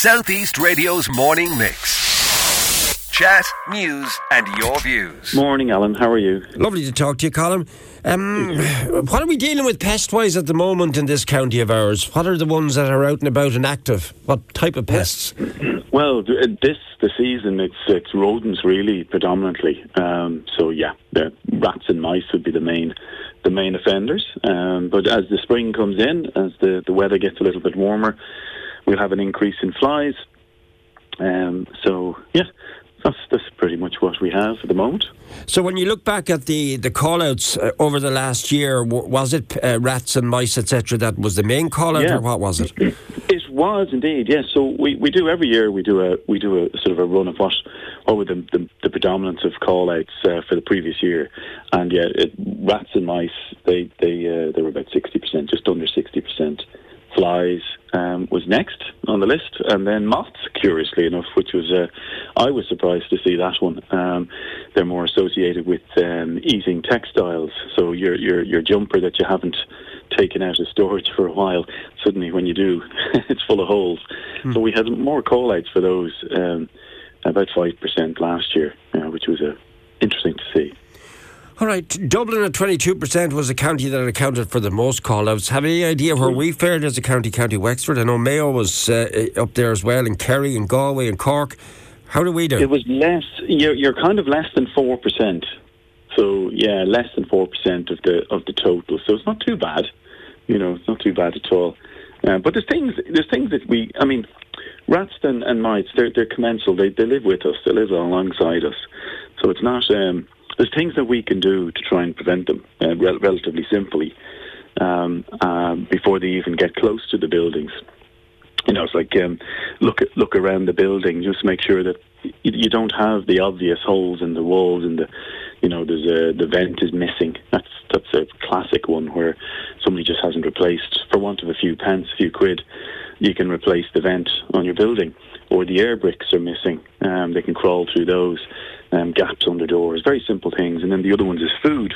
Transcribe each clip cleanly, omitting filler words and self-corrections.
Southeast Radio's morning mix. Chat, news and your views. Morning, Alan. How are you? Lovely to talk to you, Colin. What are we dealing with pest-wise at the moment in this county of ours? What are the ones that are out and about and active? What type of pests? Well, the season, it's rodents really predominantly. The rats and mice would be the main offenders. But as the spring comes in, as the weather gets a little bit warmer, we'll have an increase in flies. That's pretty much what we have at the moment. So when you look back at the call-outs over the last year, was it rats and mice, etc., that was the main call-out, or what was it? It was indeed, yes. So we do every year, we do a sort of a run of what were the predominance of call-outs for the previous year. And rats and mice, they were about 60%, just under 60%. Flies was next on the list, and then moths, curiously enough, which was I was surprised to see that one. They're more associated with eating textiles, so your jumper that you haven't taken out of storage for a while, suddenly when you do it's full of holes. So we had more call outs for those, about 5% last year, which was interesting to see. All right, Dublin at 22% was the county that accounted for the most call-outs. Have any idea where we fared as a county, County Wexford? I know Mayo was up there as well, and Kerry and Galway and Cork. How do we do? It was less, you're kind of less than 4%. So, less than 4% of the total. So it's not too bad, it's not too bad at all. But there's things that rats and mice, they're commensal. They live with us, they live alongside us. So it's not... there's things that we can do to try and prevent them relatively simply before they even get close to the buildings. It's like look around the building, just make sure that you don't have the obvious holes in the walls and there's the vent is missing. That's a classic one where somebody just hasn't replaced, for want of a few quid, you can replace the vent on your building. Or the air bricks are missing. They can crawl through those gaps under doors. Very simple things. And then the other ones is food,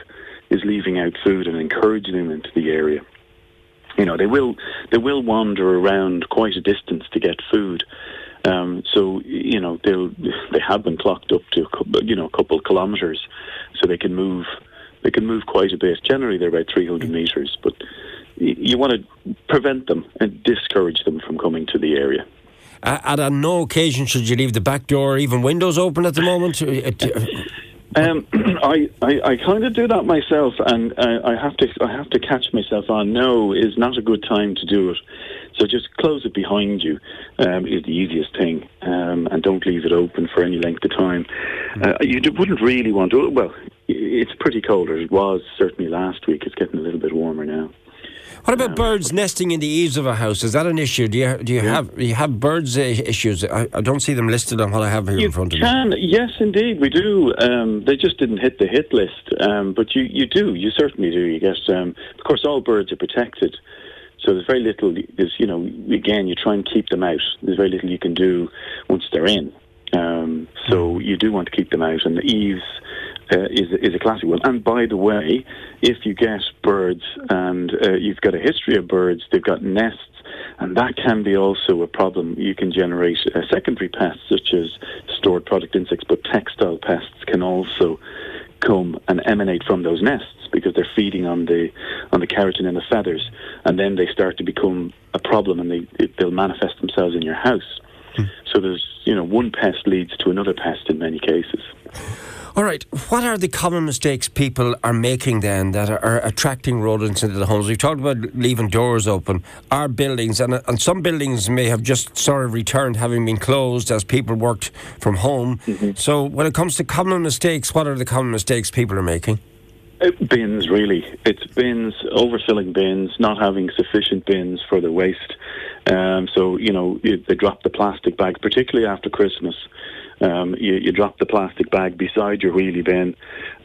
is leaving out food and encouraging them into the area. They will wander around quite a distance to get food. They have been clocked up to a couple of kilometres, so they can move. They can move quite a bit. Generally, they're about 300 metres, but you want to prevent them and discourage them from coming to the area. And on no occasion should you leave the back door or even windows open at the moment? I kind of do that myself, and I have to catch myself on. No, is not a good time to do it. So just close it behind you is the easiest thing, and don't leave it open for any length of time. You wouldn't really want to... Well, it's pretty cold, or it was certainly last week. It's getting a little bit warmer now. What about birds nesting in the eaves of a house? Is that an issue? Do you have birds issues? I don't see them listed on what I have here in front of me. Yes, indeed, we do. They just didn't hit the hit list, but you do. You certainly do. You get, of course, all birds are protected, so there's very little. Again, you try and keep them out. There's very little you can do once they're in. So you do want to keep them out, and the eaves is a classic one. And by the way, if you get birds and you've got a history of birds, they've got nests, and that can be also a problem. You can generate secondary pests such as stored product insects, but textile pests can also come and emanate from those nests because they're feeding on the keratin and the feathers, and then they start to become a problem, and they'll manifest themselves in your house. So there's, one pest leads to another pest in many cases. All right, what are the common mistakes people are making then that are attracting rodents into the homes? We've talked about leaving doors open. Our buildings, and some buildings may have just sort of returned having been closed as people worked from home. Mm-hmm. So when it comes to common mistakes, what are the common mistakes people are making? Bins, really. It's bins, overfilling bins, not having sufficient bins for the waste. They drop the plastic bags, particularly after Christmas. You drop the plastic bag beside your wheelie bin,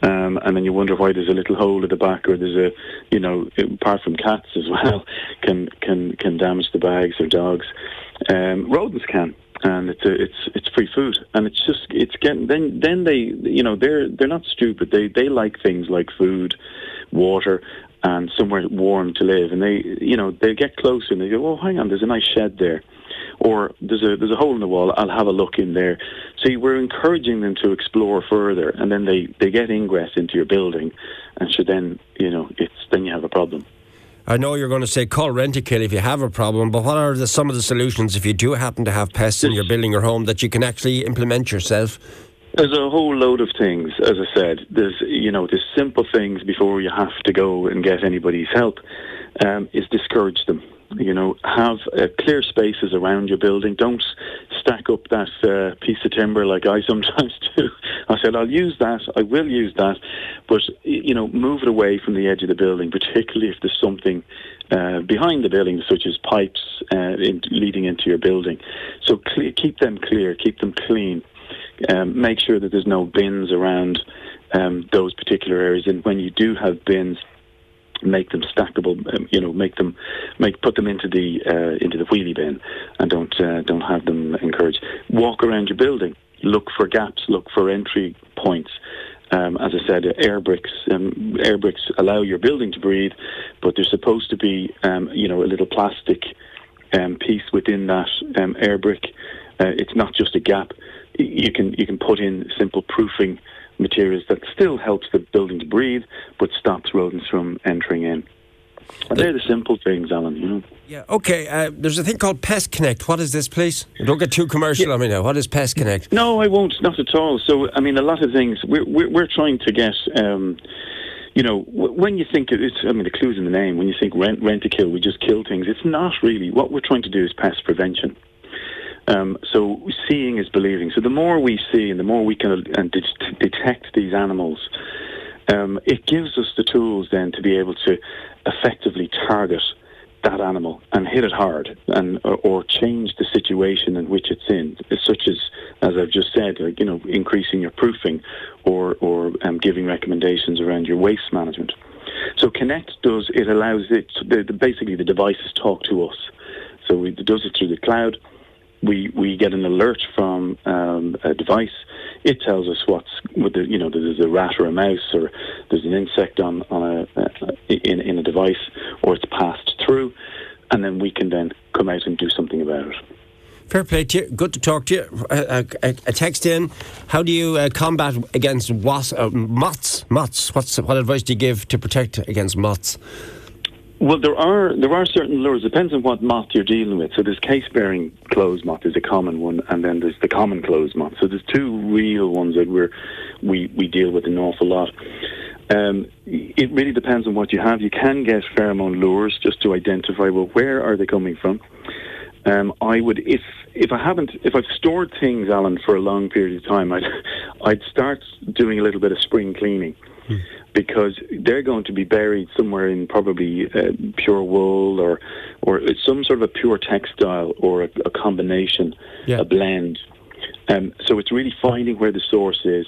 and then you wonder why there's a little hole at the back, or there's a, apart from cats as well, can damage the bags, or dogs. Rodents can. And it's free food, and it's getting then they they're not stupid. They like things like food, water, and somewhere warm to live. And they, you know, they get closer and they go, oh, hang on, there's a nice shed there. Or there's a hole in the wall, I'll have a look in there. See, we're encouraging them to explore further, and then they get ingress into your building, and so then, you know, it's then you have a problem. I know you're going to say call Rentokil if you have a problem, but what are some of the solutions if you do happen to have pests in your building or home that you can actually implement yourself? There's a whole load of things, as I said. There's simple things before you have to go and get anybody's help. Is discourage them. You know, have clear spaces around your building. Don't stack up that piece of timber like I sometimes do. I said, I will use that, but, you know, move it away from the edge of the building, particularly if there's something behind the building, such as pipes leading into your building. So keep them clear, keep them clean. Make sure that there's no bins around those particular areas, and when you do have bins, make them stackable. Put them into the wheelie bin, and don't have them encouraged. Walk around your building, look for gaps, look for entry points. As I said, air bricks allow your building to breathe, but there's supposed to be a little plastic piece within that air brick. It's not just a gap. You can put in simple proofing materials that still helps the building to breathe, but stops rodents from entering in. And they're the simple things, Alan, you know. Yeah, okay. There's a thing called Pest Connect. What is this, please? Don't get too commercial on me now. What is Pest Connect? No, I won't. Not at all. So, I mean, a lot of things. We're trying to get... when you think the clue's in the name. When you think Rentokil, we just kill things. It's not really. What we're trying to do is pest prevention. So seeing is believing. So the more we see and the more we can detect these animals, it gives us the tools then to be able to effectively target that animal and hit it hard, and or change the situation in which it's in, such as I've just said, like, you know, increasing your proofing or giving recommendations around your waste management. So Connect does, it allows it, basically the devices talk to us. So it does it through the cloud. We get an alert from a device. It tells us there's a rat or a mouse, or there's an insect in a device, or it's passed through, and then we can then come out and do something about it. Fair play to you. Good to talk to you. A text in. How do you combat against moths? Moths. What advice do you give to protect against moths? Well, there are certain lures. Depends on what moth you're dealing with. So there's case-bearing clothes moth is a common one, and then there's the common clothes moth. So there's two real ones that we deal with an awful lot. It really depends on what you have. You can get pheromone lures just to identify, well, where are they coming from? I would, if I've stored things, Alan, for a long period of time, I'd start doing a little bit of spring cleaning. Because they're going to be buried somewhere in probably pure wool or some sort of a pure textile or a combination, a blend. So it's really finding where the source is,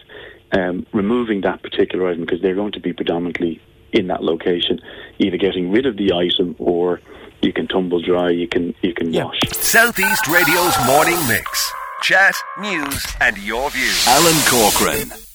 removing that particular item, because they're going to be predominantly in that location, either getting rid of the item or you can tumble dry, you can wash. Southeast Radio's Morning Mix. Chat, news and your views. Alan Corcoran.